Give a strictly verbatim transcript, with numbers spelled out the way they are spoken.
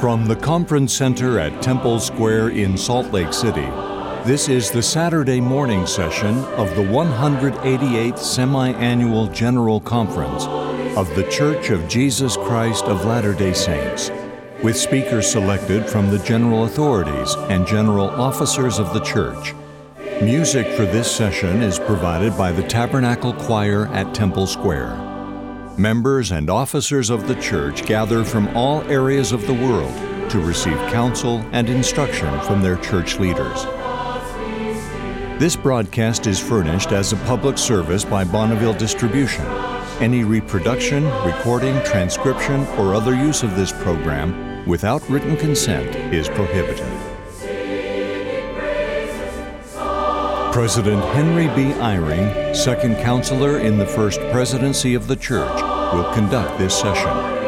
From the Conference Center at Temple Square in Salt Lake City, this is the Saturday morning session of the one hundred eighty-eighth Semi-Annual General Conference of the Church of Jesus Christ of Latter-day Saints, with speakers selected from the general authorities and general officers of the Church. Music for this session is provided by the Tabernacle Choir at Temple Square. Members and officers of the Church gather from all areas of the world to receive counsel and instruction from their church leaders. This broadcast is furnished as a public service by Bonneville Distribution. Any reproduction, recording, transcription, or other use of this program without written consent is prohibited. President Henry B. Eyring, Second Counselor in the First Presidency of the Church, will conduct this session.